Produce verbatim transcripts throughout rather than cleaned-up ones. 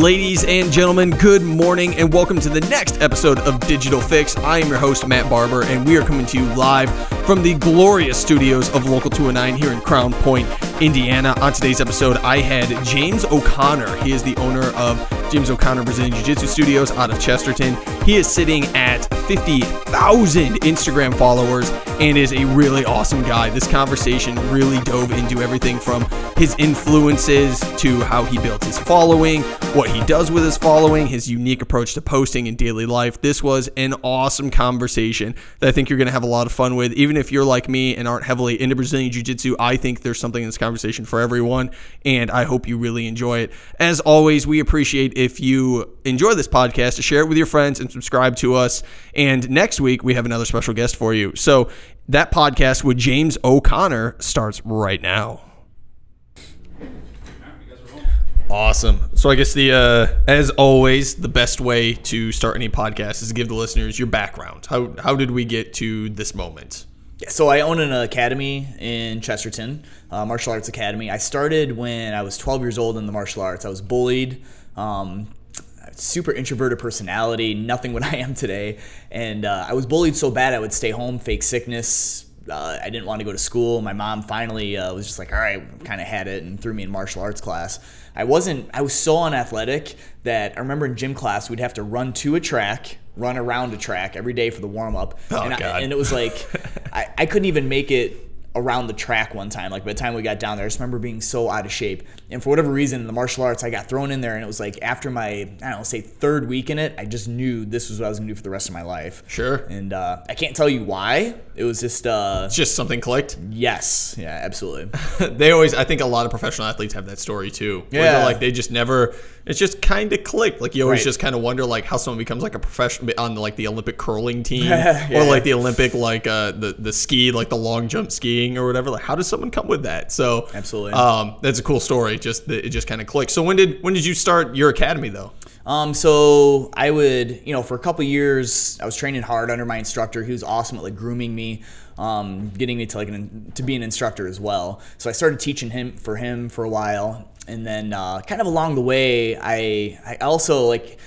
Ladies and gentlemen, good morning and welcome to the next episode of Digital Fix. I am your host, Matt Barber, and we are coming to you live from the glorious studios of Local two oh nine here in Crown Point, Indiana. On today's episode, I had James O'Connor. He is the owner of James O'Connor Brazilian Jiu-Jitsu Studios out of Chesterton. He is sitting at fifty thousand Instagram followers and is a really awesome guy. This conversation really dove into everything from his influences to how he built his following, what he does with his following, his unique approach to posting and daily life. This was an awesome conversation that I think you're going to have a lot of fun with. Even if you're like me and aren't heavily into Brazilian Jiu-Jitsu, I think there's something in this conversation for everyone, and I hope you really enjoy it. As always, we appreciate if you enjoy this podcast to share it with your friends and subscribe to us. And next week, we have another special guest for you. So that podcast with James O'Connor starts right now. Awesome. So I guess the uh, as always, the best way to start any podcast is to give the listeners your background. How how did we get to this moment? So I own an academy in Chesterton, uh, martial arts academy. I started when I was twelve years old in the martial arts. I was bullied, um, super introverted personality, nothing what I am today. And uh, I was bullied so bad I would stay home, fake sickness. Uh, I didn't want to go to school. My mom finally uh, was just like, all right, kind of had it and threw me in martial arts class. I wasn't, I was so unathletic that I remember in gym class, we'd have to run to a track, run around a track every day for the warm up. Oh, and, I, and it was like, I, I couldn't even make it around the track one time. Like by the time we got down there, I just remember being so out of shape. And for whatever reason, in the martial arts, I got thrown in there, and it was like after my, I don't know, say third week in it, I just knew this was what I was gonna do for the rest of my life. Sure. And uh, I can't tell you why. It was just uh, it's just something clicked. Yes. Yeah. Absolutely. They always. I think a lot of professional athletes have that story too. Where yeah. They're like they just never. It's just kind of clicked. Like you always right. just kind of wonder like how someone becomes like a professional on like the Olympic curling team yeah. or like the Olympic like uh, the the ski like the long jump ski. Or whatever, like how does someone come with that? So absolutely, um, that's a cool story. Just it just kind of clicked. So when did when did you start your academy though? Um, so I would, you know, for a couple of years, I was training hard under my instructor. He was awesome at like grooming me, um, getting me to like an, to be an instructor as well. So I started teaching him for him for a while, and then uh, kind of along the way, I I also like.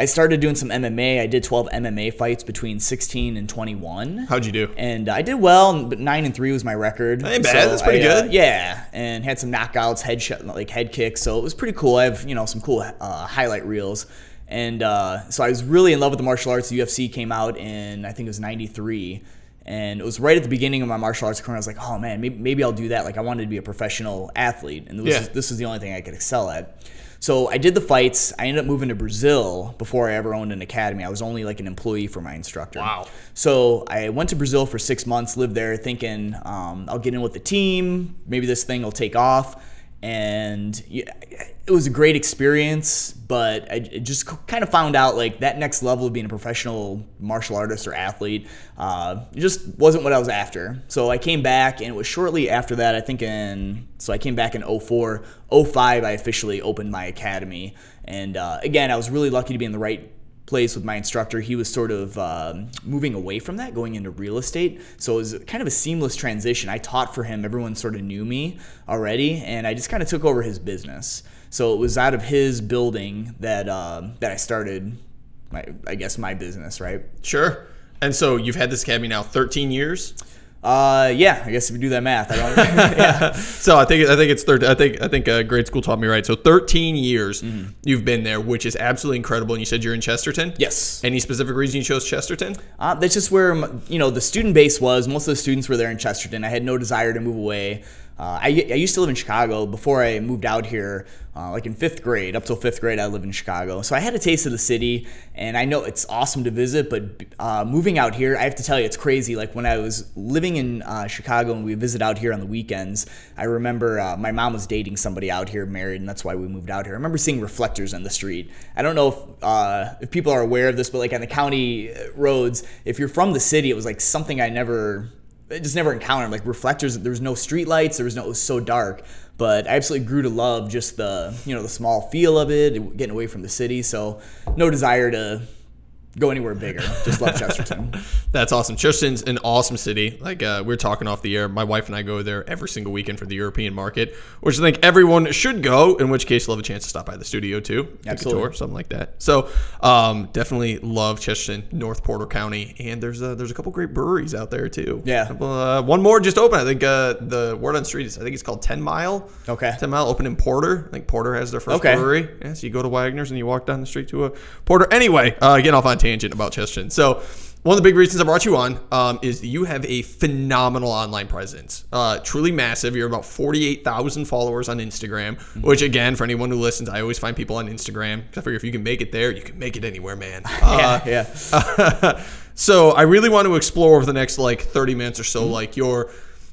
I started doing some M M A. I did twelve M M A fights between sixteen and twenty-one. How'd you do? And I did well, but nine and three was my record. That ain't bad. So that's pretty I, good. Uh, yeah, and had some knockouts, head sh- like head kicks. So it was pretty cool. I have you know some cool uh, highlight reels, and uh, so I was really in love with the martial arts. The U F C came out in I think it was ninety-three. And it was right at the beginning of my martial arts career. I was like, oh man, maybe, maybe I'll do that. Like I wanted to be a professional athlete, and this, yeah. was, this was the only thing I could excel at. So I did the fights. I ended up moving to Brazil before I ever owned an academy. I was only like an employee for my instructor. Wow. So I went to Brazil for six months, lived there thinking um, I'll get in with the team. Maybe this thing will take off. And it was a great experience, but I just kind of found out like that next level of being a professional martial artist or athlete uh, just wasn't what I was after. So I came back, and it was shortly after that, I think in, so I came back in oh four, oh five, I officially opened my academy. And uh, again, I was really lucky to be in the right place with my instructor. He was sort of um, moving away from that, going into real estate. So it was kind of a seamless transition. I taught for him. Everyone sort of knew me already, and I just kind of took over his business. So it was out of his building that um, that I started, my, I guess, my business, right? Sure. And so you've had this academy now thirteen years? Uh, yeah, I guess if you do that math, I don't. yeah. So I think I think it's third. I think I think uh, grade school taught me right. So thirteen years mm-hmm. you've been there, which is absolutely incredible. And you said you're in Chesterton. Yes. Any specific reason you chose Chesterton? Uh, that's just where you know the student base was. Most of the students were there in Chesterton. I had no desire to move away. Uh, I, I used to live in Chicago before I moved out here, uh, like in fifth grade, up till fifth grade, I lived in Chicago. So I had a taste of the city, and I know it's awesome to visit, but uh, moving out here, I have to tell you, it's crazy. Like when I was living in uh, Chicago and we visit out here on the weekends, I remember uh, my mom was dating somebody out here, married, and that's why we moved out here. I remember seeing reflectors on the street. I don't know if, uh, if people are aware of this, but like on the county roads, if you're from the city, it was like something I never... I just never encountered like reflectors. There was no street lights. There was no. It was so dark. But I absolutely grew to love just the you know the small feel of it, getting away from the city. So no desire to go anywhere bigger. Just love Chesterton. That's awesome. Chesterton's an awesome city. Like uh, we we're talking off the air. My wife and I go there every single weekend for the European market, which I think everyone should go, in which case you'll have a chance to stop by the studio too. Absolutely. Tour, something like that. So um, definitely love Chesterton, North Porter County. And there's a, there's a couple great breweries out there too. Yeah. Uh, one more just opened. I think uh, the word on the street is, I think it's called ten mile. Okay. ten mile opened in Porter. I think Porter has their first okay. brewery. Yeah, so you go to Wagner's and you walk down the street to a Porter. Anyway, uh, getting off on a tangent about Chesterton. So one of the big reasons I brought you on um, is you have a phenomenal online presence, uh, truly massive. You're about forty-eight thousand followers on Instagram, mm-hmm. which again, for anyone who listens, I always find people on Instagram. I figure if you can make it there, you can make it anywhere, man. Uh, yeah. yeah. So I really want to explore over the next like thirty minutes or so, mm-hmm. like your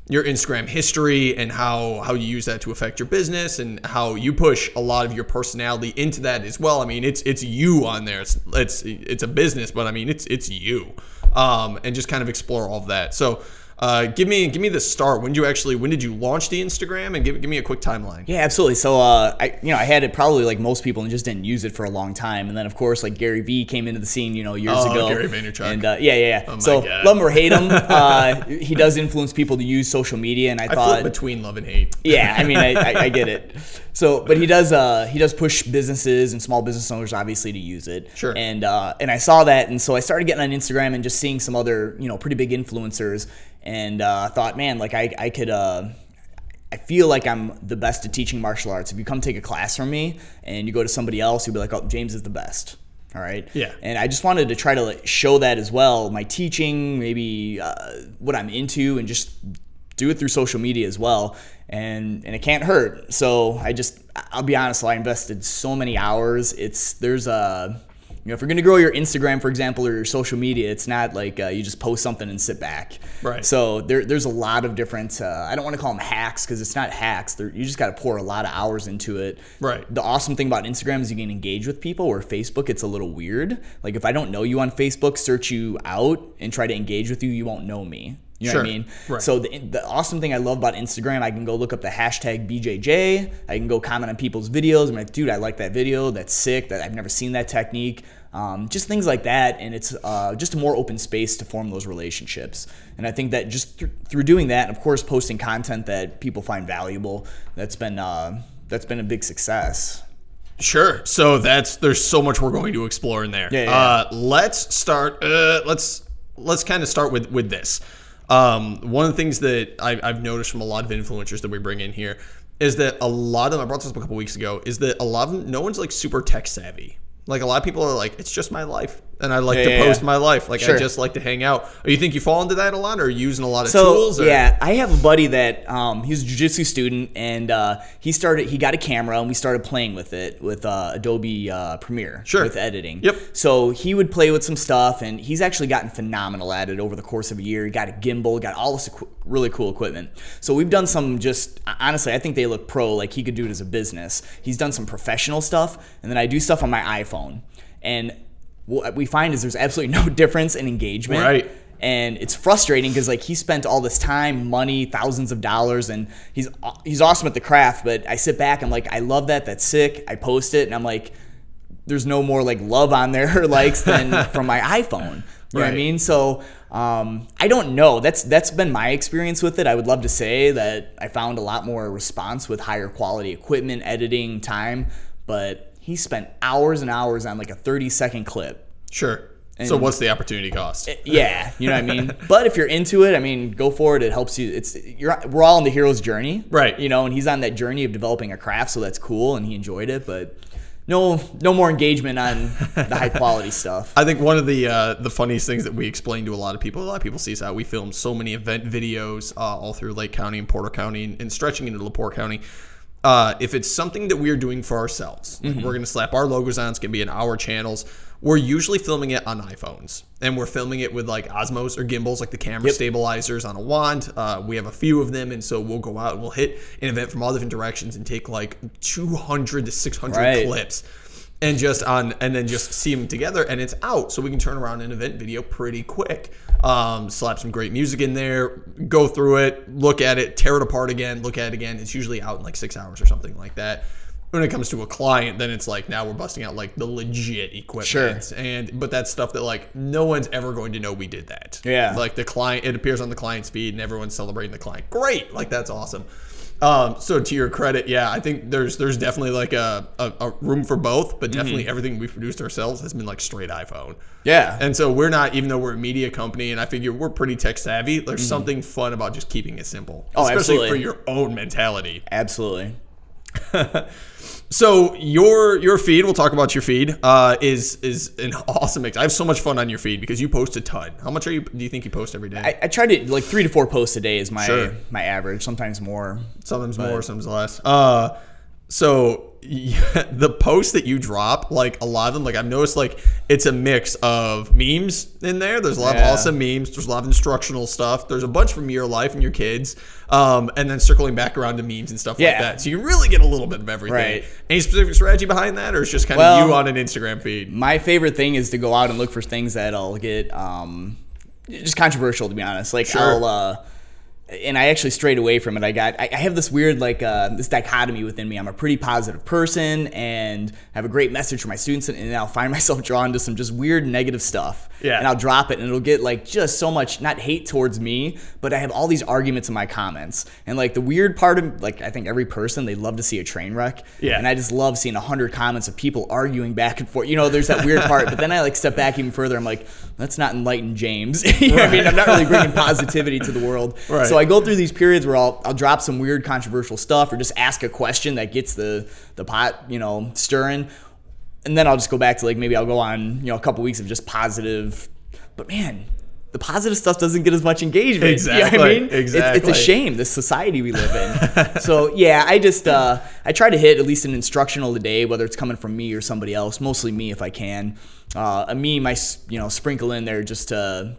your Instagram history and how, how you use that to affect your business and how you push a lot of your personality into that as well. I mean, it's it's you on there. It's it's it's a business, but I mean, it's it's you. Um, and just kind of explore all of that. So uh, give me give me the start. When did you actually when did you launch the Instagram? And give give me a quick timeline. Yeah, absolutely. So uh, I you know I had it probably like most people and just didn't use it for a long time. And then of course like Gary V came into the scene you know years oh, ago. Gary Vaynerchuk. And uh, yeah yeah yeah. Oh so God. Love him or hate him, uh, he does influence people to use social media. And I, I thought between love and hate. Yeah, I mean I, I, I get it. So, but he does uh, he does push businesses and small business owners obviously to use it. Sure. And uh, and I saw that, and so I started getting on Instagram and just seeing some other you know pretty big influencers. And I uh, thought, man, like I, I could, uh, I feel like I'm the best at teaching martial arts. If you come take a class from me and you go to somebody else, you'll be like, oh, James is the best. All right. Yeah. And I just wanted to try to like, show that as well. My teaching, maybe uh, what I'm into, and just do it through social media as well. And and it can't hurt. So I just, I'll be honest, I invested so many hours. It's, there's a... You know, if you're going to grow your Instagram, for example, or your social media, it's not like uh, you just post something and sit back. Right. So there, there's a lot of different, uh, I don't want to call them hacks because it's not hacks. They're, you just got to pour a lot of hours into it. Right. The awesome thing about Instagram is you can engage with people, where Facebook, it's a little weird. Like if I don't know you on Facebook, search you out and try to engage with you, you won't know me. You know sure. what I mean? Right. So the, the awesome thing I love about Instagram, I can go look up the hashtag B J J. I can go comment on people's videos. I'm like, dude, I like that video. That's sick. That I've never seen that technique. Um, just things like that. And it's uh, just a more open space to form those relationships. And I think that just th- through doing that, and of course, posting content that people find valuable, that's been uh, that's been a big success. Sure. So that's there's so much we're going to explore in there. Yeah, yeah, uh, yeah. Let's start. Uh, let's let's kind of start with with this. Um, one of the things that I've, I've noticed from a lot of influencers that we bring in here is that a lot of them, I brought this up a couple weeks ago, is that a lot of them, no one's like super tech savvy. Like a lot of people are like, it's just my life. And I like yeah, to yeah, post yeah. my life. Like sure. I just like to hang out. Or you think you fall into that a lot, or are you using a lot of so, tools? Or? Yeah, I have a buddy that um, he's a jiu-jitsu student, and uh, he started. He got a camera, and we started playing with it with uh, Adobe uh, Premiere sure. with editing. Yep. So he would play with some stuff, and he's actually gotten phenomenal at it over the course of a year. He got a gimbal, got all this equ- really cool equipment. So we've done some just honestly, I think they look pro. Like he could do it as a business. He's done some professional stuff, and then I do stuff on my iPhone, and. What we find is there's absolutely no difference in engagement. Right. And it's frustrating because like he spent all this time, money, thousands of dollars, and he's he's awesome at the craft, but I sit back, I'm like, I love that, that's sick. I post it and I'm like, there's no more like love on there or likes than from my iPhone. You right. know what I mean? So um, I don't know. That's that's been my experience with it. I would love to say that I found a lot more response with higher quality equipment, editing, time, but he spent hours and hours on like a thirty second clip. Sure. And so what's the opportunity cost? Yeah, you know what I mean? But if you're into it, I mean, go for it. It helps you. It's you're we're all on the hero's journey. Right. You know, and he's on that journey of developing a craft, so that's cool and he enjoyed it, but no no more engagement on the high quality stuff. I think one of the uh, the funniest things that we explain to a lot of people, a lot of people see is how we film so many event videos uh, all through Lake County and Porter County and, and stretching into LaPorte County. Uh, if it's something that we're doing for ourselves, mm-hmm. we're going to slap our logos on, it's going to be in our channels. We're usually filming it on iPhones, and we're filming it with like Osmos or gimbals, like the camera yep. stabilizers on a wand. Uh, we have a few of them, and so we'll go out and we'll hit an event from all different directions and take like two hundred to six hundred right. clips. And just on, and then just see them together, and it's out, so we can turn around an event video pretty quick. Um, slap some great music in there, go through it, look at it, tear it apart again, look at it again. It's usually out in like six hours or something like that. When it comes to a client, then it's like now we're busting out like the legit equipment. Sure. And but that's stuff that like no one's ever going to know we did that. Yeah. Like the client, it appears on the client's feed and everyone's celebrating the client. Great. Like that's awesome. Um, so to your credit, yeah, I think there's there's definitely like a, a, a room for both, but definitely mm-hmm. everything we've produced ourselves has been like straight iPhone. Yeah. And so we're not, even though we're a media company and I figure we're pretty tech savvy, there's mm-hmm. something fun about just keeping it simple. Oh, especially absolutely. For your own mentality. Absolutely. So your your feed, we'll talk about your feed, uh, is is an awesome mix. I have so much fun on your feed because you post a ton. How much are you? Do you think you post every day? I, I try to like three to four posts a day is my sure. my average. Sometimes more. Sometimes but. more. Sometimes less. Uh, so yeah, the posts that you drop, like a lot of them, like I've noticed, like it's a mix of memes in there. There's a lot yeah. of awesome memes. There's a lot of instructional stuff. There's a bunch from your life and your kids. Um, and then circling back around to memes and stuff yeah. like that. So you really get a little bit of everything. Right. Any specific strategy behind that, or it's just kind well, of you on an Instagram feed? My favorite thing is to go out and look for things that'll get um, just controversial, to be honest. Like sure. I'll, uh, and I actually strayed away from it. I got, I, I have this weird like uh, this dichotomy within me. I'm a pretty positive person, and I have a great message for my students, and, and I'll find myself drawn to some just weird negative stuff. Yeah. And I'll drop it, and it'll get like just so much, not hate towards me, but I have all these arguments in my comments. And like the weird part of, like I think every person, they love to see a train wreck. Yeah. And I just love seeing one hundred comments of people arguing back and forth. You know, there's that weird part. But then I like step back even further. I'm like, let's not enlighten James. You know right. what I mean? I'm not really bringing positivity to the world. Right. So I go through these periods where I'll I'll drop some weird controversial stuff or just ask a question that gets the, the pot, you know, stirring. And then I'll just go back to like maybe I'll go on, you know, a couple weeks of just positive. But man, the positive stuff doesn't get as much engagement. Exactly. You know what I mean? Exactly. It's, it's a shame, this society we live in. So yeah, I just uh, I try to hit at least an instructional today, whether it's coming from me or somebody else, mostly me if I can. Uh, a meme I you know sprinkle in there just to.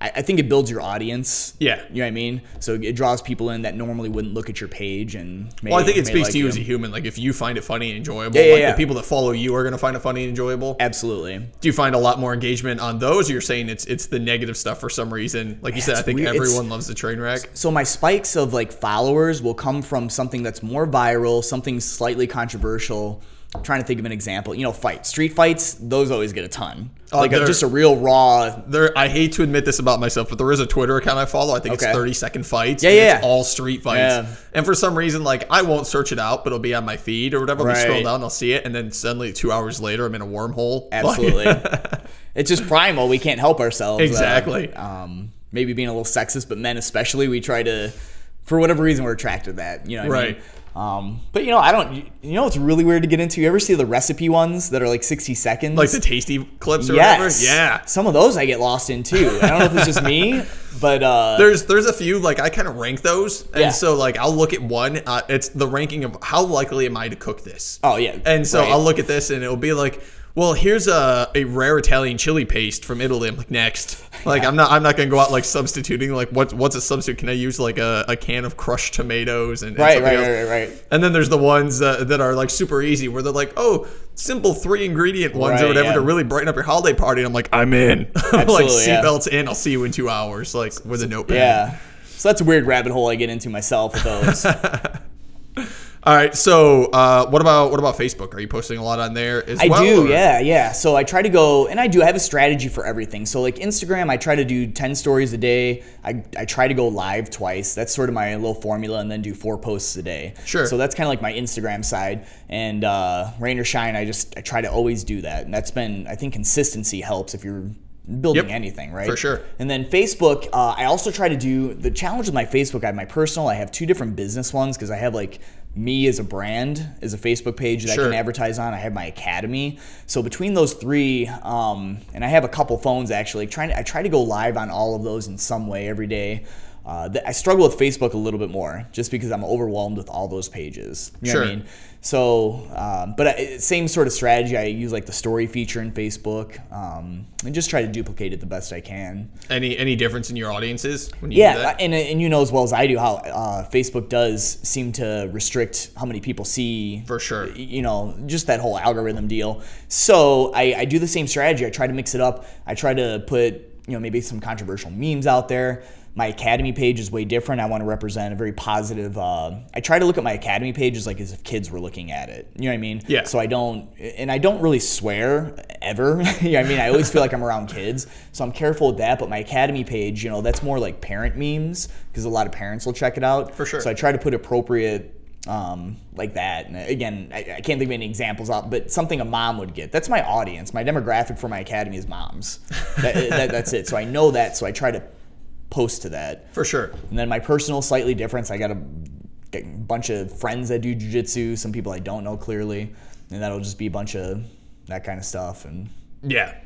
I think it builds your audience. Yeah. You know what I mean? So it draws people in that normally wouldn't look at your page. And may, well, I think it speaks like to you him. As a human. Like, if you find it funny and enjoyable, yeah, yeah, like yeah. the people that follow you are going to find it funny and enjoyable. Absolutely. Do you find a lot more engagement on those? Or you're saying it's it's the negative stuff for some reason? Like you yeah, said, I think weird. everyone it's, loves the train wreck. So my spikes of, like, followers will come from something that's more viral, something slightly controversial. I'm trying to think of an example. You know, fights. Street fights, those always get a ton. Uh, like, just a real raw... I hate to admit this about myself, but there is a Twitter account I follow. I think okay. it's thirty-second fights. Yeah, yeah. It's all street fights. Yeah. And for some reason, like, I won't search it out, but it'll be on my feed or whatever. I'll right. scroll down, I'll see it, and then suddenly two hours later, I'm in a wormhole. Absolutely. Like, it's just primal. We can't help ourselves. Exactly. Uh, um, maybe being a little sexist, but men especially, we try to... For whatever reason, we're attracted to that. You know what right. I mean? Um, but you know, I don't, you know, it's really weird to get into. You ever see the recipe ones that are like sixty seconds? Like the tasty clips or yes. whatever? Yeah. Some of those I get lost in too. I don't know if it's just me, but, uh, there's, there's a few, like I kind of rank those. And yeah. so like, I'll look at one, uh, it's the ranking of how likely am I to cook this? Oh yeah. And so right. I'll look at this and it'll be like, well, here's a, a rare Italian chili paste from Italy. I'm like, next. Like, yeah. I'm not I'm not going to go out, like, substituting. Like, what, what's a substitute? Can I use, like, a, a can of crushed tomatoes? and, and Right, right, else? right, right. And then there's the ones uh, that are, like, super easy where they're like, oh, simple three-ingredient ones right, or whatever yeah. to really brighten up your holiday party. And I'm like, I'm in. Absolutely, like, seatbelts yeah. in. I'll see you in two hours, like, with a notepad. Yeah. So that's a weird rabbit hole I get into myself with those. All right, so uh, what about what about Facebook? Are you posting a lot on there as I well? I do, or? yeah, yeah. So I try to go, and I do, I have a strategy for everything. So like Instagram, I try to do ten stories a day. I, I try to go live twice. That's sort of my little formula, and then do four posts a day. Sure. So that's kind of like my Instagram side. And uh, rain or shine, I just I try to always do that. And that's been, I think consistency helps if you're building yep, anything, right? For sure. And then Facebook, uh, I also try to do, the challenge with my Facebook, I have my personal, I have two different business ones, because I have like me as a brand, as a Facebook page that sure. I can advertise on, I have my academy. So between those three, um, and I have a couple phones actually, trying to, I try to go live on all of those in some way every day. Uh, I struggle with Facebook a little bit more just because I'm overwhelmed with all those pages. You know sure. what I mean? So, um, but I, same sort of strategy. I use like the story feature in Facebook um, and just try to duplicate it the best I can. Any any difference in your audiences when you yeah, do that? Yeah, and, and you know as well as I do how uh, Facebook does seem to restrict how many people see. For sure. You know, just that whole algorithm deal. So I, I do the same strategy. I try to mix it up. I try to put, you know, maybe some controversial memes out there. My academy page is way different. I want to represent a very positive. Uh, I try to look at my academy page as like as if kids were looking at it. You know what I mean? Yeah. So I don't, and I don't really swear ever. You know what I mean? I always feel like I'm around kids, so I'm careful with that. But my academy page, you know, that's more like parent memes because a lot of parents will check it out. For sure. So I try to put appropriate. Um, like that. And again, I, I can't think of any examples out, but something a mom would get. That's my audience. My demographic for my academy is moms. That, that, that's it. So I know that. So I try to post to that. For sure. And then my personal, slightly different. I got a, a bunch of friends that do jiu-jitsu, some people I don't know clearly, and that'll just be a bunch of that kind of stuff. And yeah.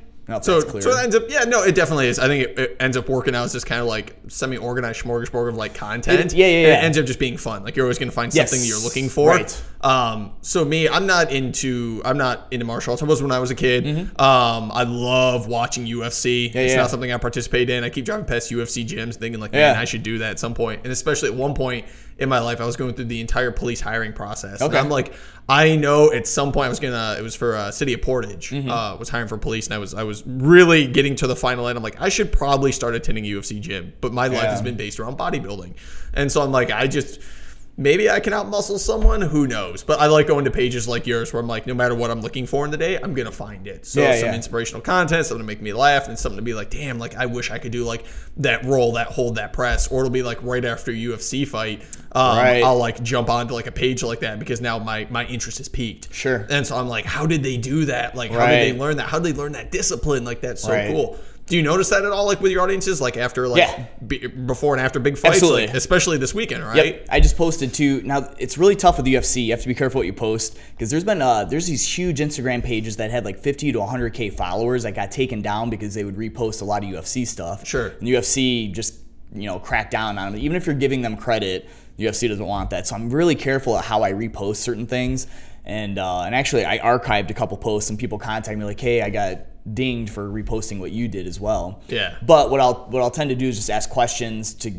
So, so it ends up, yeah, no, it definitely is. I think it, it ends up working out as just kind of like semi-organized smorgasbord of like content. It, yeah, yeah, yeah. And it ends up just being fun. Like you're always going to find yes. something that you're looking for. Right. Um, so me, I'm not into, I'm not into martial arts. I was when I was a kid. Mm-hmm. Um, I love watching U F C. Yeah, it's yeah. not something I participate in. I keep driving past U F C gyms thinking like, man, yeah. I should do that at some point. And especially at one point in my life, I was going through the entire police hiring process. Okay. And I'm like, I know at some point I was going to, it was for uh, City of Portage, mm-hmm. uh, was hiring for police. And I was, I was really getting to the final end. I'm like, I should probably start attending U F C gym, but my yeah. life has been based around bodybuilding. And so I'm like, I just, maybe I can outmuscle someone, who knows? But I like going to pages like yours where I'm like, no matter what I'm looking for in the day, I'm going to find it. So yeah, some yeah. inspirational content, something to make me laugh, and something to be like, damn, like I wish I could do like that roll, that hold, that press. Or it'll be like right after a U F C fight, um, right. I'll like jump onto like a page like that because now my, my interest has peaked. Sure. And so I'm like, how did they do that? Like, how right. did they learn that? How did they learn that discipline? Like, that's so right. cool. Do you notice that at all, like with your audiences, like after, like yeah. b- before and after big fights, absolutely. Like, especially this weekend, right? Yep. I just posted two. Now it's really tough with the U F C. You have to be careful what you post because there's been uh, there's these huge Instagram pages that had like fifty to one hundred K followers that got taken down because they would repost a lot of U F C stuff. Sure. And the U F C just you know cracked down on them. Even if you're giving them credit, the U F C doesn't want that. So I'm really careful at how I repost certain things. And uh, and actually, I archived a couple posts and people contacted me like, hey, I got dinged for reposting what you did as well. Yeah. But what I'll what I'll tend to do is just ask questions to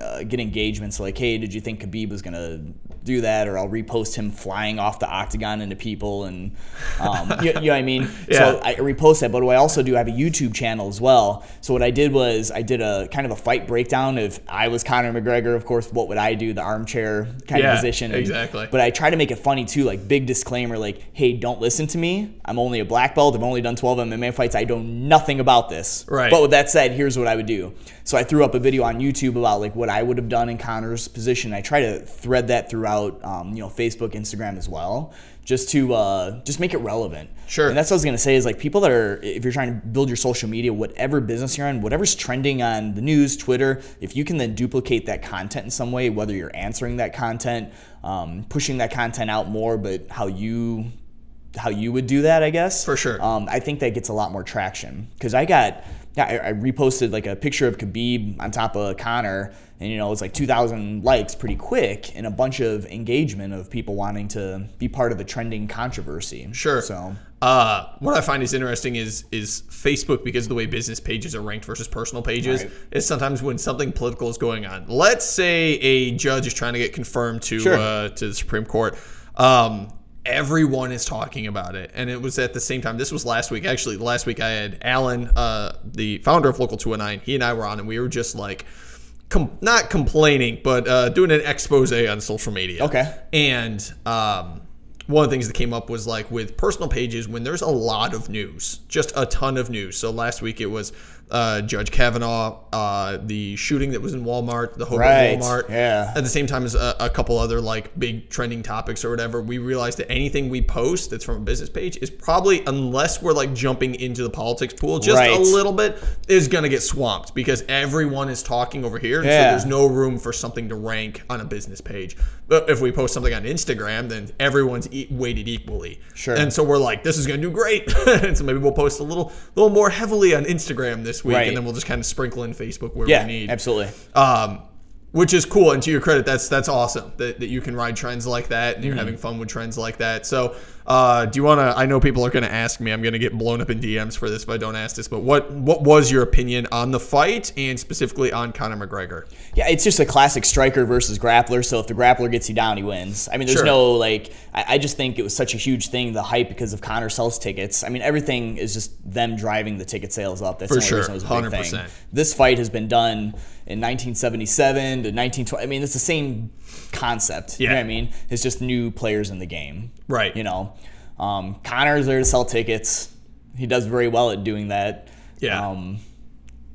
uh, get engagements. Like, hey, did you think Khabib was gonna do that? Or I'll repost him flying off the octagon into people, and um, you, you know what I mean. Yeah. So I repost that. But what I also do, I have a YouTube channel as well. So what I did was I did a kind of a fight breakdown. If I was Conor McGregor, of course, what would I do? The armchair kind yeah, of position. And, exactly. But I try to make it funny too. Like big disclaimer. Like, hey, don't listen to me. I'm only a black belt. I've only done twelve M M A fights. I know nothing about this. Right. But with that said, here's what I would do. So I threw up a video on YouTube about like what I would have done in Conor's position. I try to thread that throughout, um, you know, Facebook, Instagram as well, just to uh, just make it relevant. Sure. And that's what I was gonna say is like people that are, if you're trying to build your social media, whatever business you're in, whatever's trending on the news, Twitter, if you can then duplicate that content in some way, whether you're answering that content, um, pushing that content out more, but how you how you would do that, I guess. For sure. Um, I think that gets a lot more traction because I got, I, I reposted like a picture of Khabib on top of Conor, and you know it's like two thousand likes pretty quick, and a bunch of engagement of people wanting to be part of a trending controversy. Sure. So. Uh, what I find is interesting is is Facebook, because of the way business pages are ranked versus personal pages, right. is sometimes when something political is going on. Let's say a judge is trying to get confirmed to sure. uh, to the Supreme Court. Um, Everyone is talking about it. And it was at the same time. This was last week. Actually, last week I had Alan, uh, the founder of Local two oh nine. He and I were on, and we were just like, com- not complaining, but uh, doing an expose on social media. Okay. And um, one of the things that came up was like with personal pages, when there's a lot of news, just a ton of news. So last week it was uh, Judge Kavanaugh, uh, the shooting that was in Walmart, the Hobo right. Walmart. Yeah. At the same time as a, a couple other like big trending topics or whatever, we realized that anything we post that's from a business page is probably, unless we're like jumping into the politics pool just right. a little bit, is going to get swamped because everyone is talking over here. Yeah. So there's no room for something to rank on a business page. But if we post something on Instagram, then everyone's weighted equally. Sure. And so we're like, this is going to do great. And so maybe we'll post a little little more heavily on Instagram this week. Right. And then we'll just kind of sprinkle in Facebook where yeah, we need. Yeah, absolutely. Um, which is cool. And to your credit, that's that's awesome that, that you can ride trends like that and you're mm-hmm. having fun with trends like that. So uh, do you want to, I know people are going to ask me, I'm going to get blown up in D Ms for this if I don't ask this, but what, what was your opinion on the fight and specifically on Conor McGregor? Yeah, it's just a classic striker versus grappler. So if the grappler gets you down, he wins. I mean, there's sure. no like, I, I just think it was such a huge thing, the hype because of Conor sells tickets. I mean, everything is just them driving the ticket sales up. That's for the only sure. reason it was a big one hundred percent. Thing. This fight has been done. in nineteen seventy-seven to nineteen twenty. I mean, it's the same concept. Yeah. You know what I mean? It's just new players in the game. Right. You know, um, Conor's there to sell tickets. He does very well at doing that. Yeah. Um,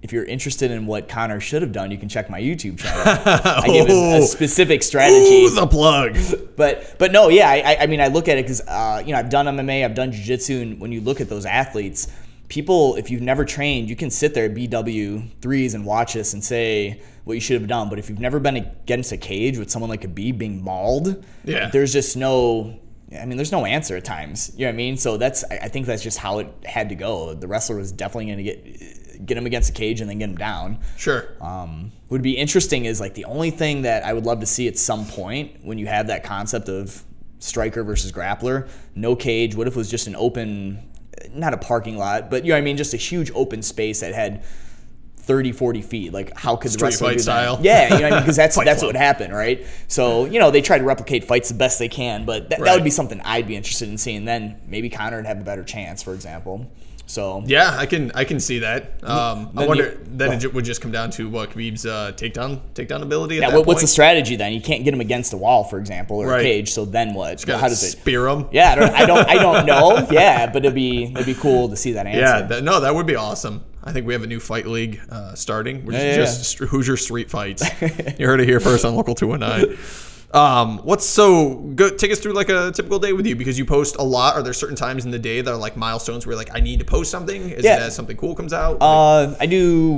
if you're interested in what Connor should have done, you can check my YouTube channel. oh, I give him a specific strategy. Ooh, the plug. But but no, yeah, I, I mean, I look at it because, uh, you know, I've done M M A, I've done jiu-jitsu, and when you look at those athletes, people, if you've never trained, you can sit there at B W threes and watch this and say what you should have done. But if you've never been against a cage with someone like Khabib being mauled, yeah. there's just no... I mean, there's no answer at times. You know what I mean? So that's, I think that's just how it had to go. The wrestler was definitely going to get get him against the cage and then get him down. Sure. Um, what would be interesting is, like, the only thing that I would love to see at some point when you have that concept of striker versus grappler, no cage, what if it was just an open, not a parking lot, but, you know what I mean, just a huge open space that had thirty, forty feet. Like, how could the wrestler do that? Style. Yeah, you know what I mean? Because that's that's what would happen, right? So, you know, they try to replicate fights the best they can, but that, right. that would be something I'd be interested in seeing. Then maybe Connor would have a better chance, for example. So yeah, I can I can see that. Um, I wonder you, then well, it would just come down to what Khabib's uh, takedown takedown ability. At yeah, that what's point? The strategy then? You can't get him against a wall, for example, or right. a cage. So then what? Just well, how does it spear him? Yeah, I don't I don't, I don't know. Yeah, but it'd be it'd be cool to see that answer. Yeah, that, no, that would be awesome. I think we have a new fight league uh, starting. We're yeah, just, yeah. just Hoosier Street Fights. You heard it here first on Local two one nine. Um, what's so good? Take us through like a typical day with you, because you post a lot. Are there certain times in the day that are like milestones where you're like, I need to post something as, yeah. as something cool comes out? Like, uh, I do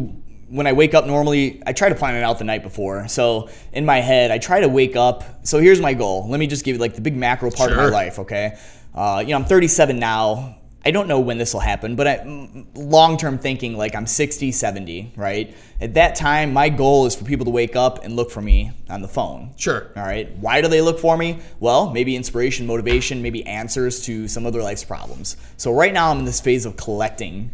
when I wake up normally, I try to plan it out the night before. So in my head, I try to wake up. So here's my goal. Let me just give you like the big macro part sure. of my life. Okay. Uh, you know, I'm thirty-seven now. I don't know when this will happen, but I, long-term thinking, like I'm sixty, seventy, right? At that time, my goal is for people to wake up and look for me on the phone. Sure. All right. Why do they look for me? Well, maybe inspiration, motivation, maybe answers to some of their life's problems. So right now I'm in this phase of collecting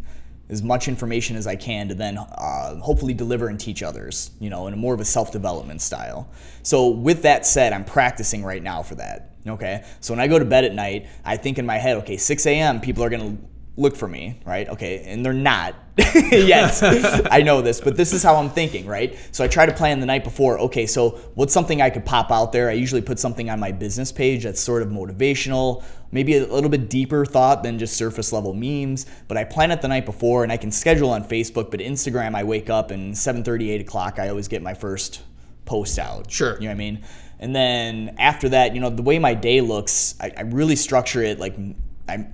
as much information as I can to then uh, hopefully deliver and teach others, you know, in a more of a self-development style. So with that said, I'm practicing right now for that. Okay, so when I go to bed at night, I think in my head, okay, six a.m. people are going to look for me, right? Okay, and they're not yet. I know this, but this is how I'm thinking, right? So I try to plan the night before. Okay, so what's something I could pop out there? I usually put something on my business page that's sort of motivational, maybe a little bit deeper thought than just surface level memes, but I plan it the night before and I can schedule on Facebook, but Instagram, I wake up and seven thirty, eight o'clock, I always get my first post out. Sure. You know what I mean? And then after that, you know, the way my day looks, I, I really structure it like I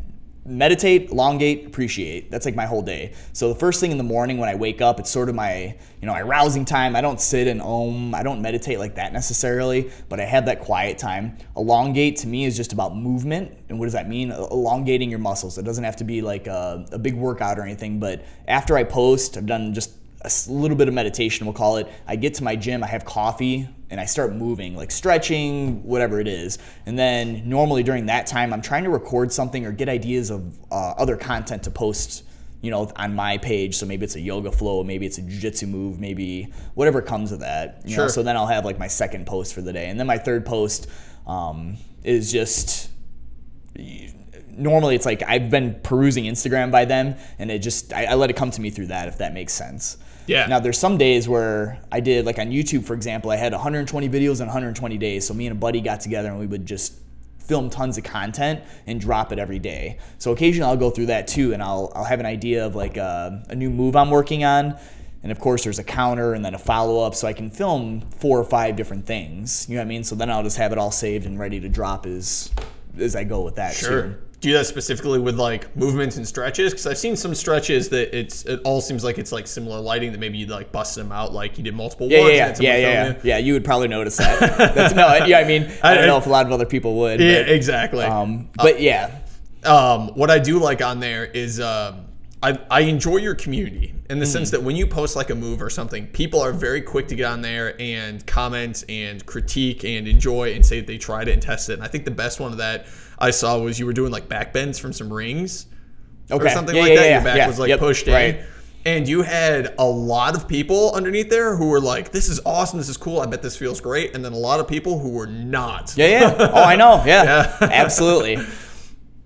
meditate, elongate, appreciate. That's like my whole day. So the first thing in the morning when I wake up, it's sort of my, you know, my rousing time. I don't sit and om, I don't meditate like that necessarily, but I have that quiet time. Elongate to me is just about movement. And what does that mean? Elongating your muscles. It doesn't have to be like a, a big workout or anything, but after I post, I've done just a little bit of meditation, we'll call it. I get to my gym, I have coffee, and I start moving, like stretching, whatever it is. And then normally during that time, I'm trying to record something or get ideas of uh, other content to post, you know, on my page. So maybe it's a yoga flow, maybe it's a jiu-jitsu move, maybe whatever comes of that. You sure. know? So then I'll have like my second post for the day. And then my third post um, is just, normally it's like I've been perusing Instagram by then, and it just, I, I let it come to me through that, if that makes sense. Yeah. Now, there's some days where I did, like on YouTube, for example, I had one hundred twenty videos in one hundred twenty days. So me and a buddy got together and we would just film tons of content and drop it every day. So occasionally I'll go through that too, and I'll I'll have an idea of like a, a new move I'm working on. And of course, there's a counter and then a follow-up, so I can film four or five different things. You know what I mean? So then I'll just have it all saved and ready to drop as, as I go with that sure. too. Do that specifically with like movements and stretches, because I've seen some stretches that it's it all seems like it's like similar lighting, that maybe you like busted them out like you did multiple yeah, ones. Yeah, and yeah, yeah, yeah. yeah. You would probably notice that. That's, no, yeah, I mean, I don't I, know if a lot of other people would. Yeah, but, exactly. Um, but uh, yeah, um, what I do like on there is um, I I enjoy your community in the mm. sense that when you post like a move or something, people are very quick to get on there and comment and critique and enjoy and say that they tried it and tested it. And I think the best one of that I saw was you were doing like back bends from some rings okay. or something yeah, like yeah, that. Yeah, your back yeah. was like yep. pushed in. Right. And you had a lot of people underneath there who were like, this is awesome. This is cool. I bet this feels great. And then a lot of people who were not. Yeah, yeah. Oh, I know. Yeah, yeah. Absolutely.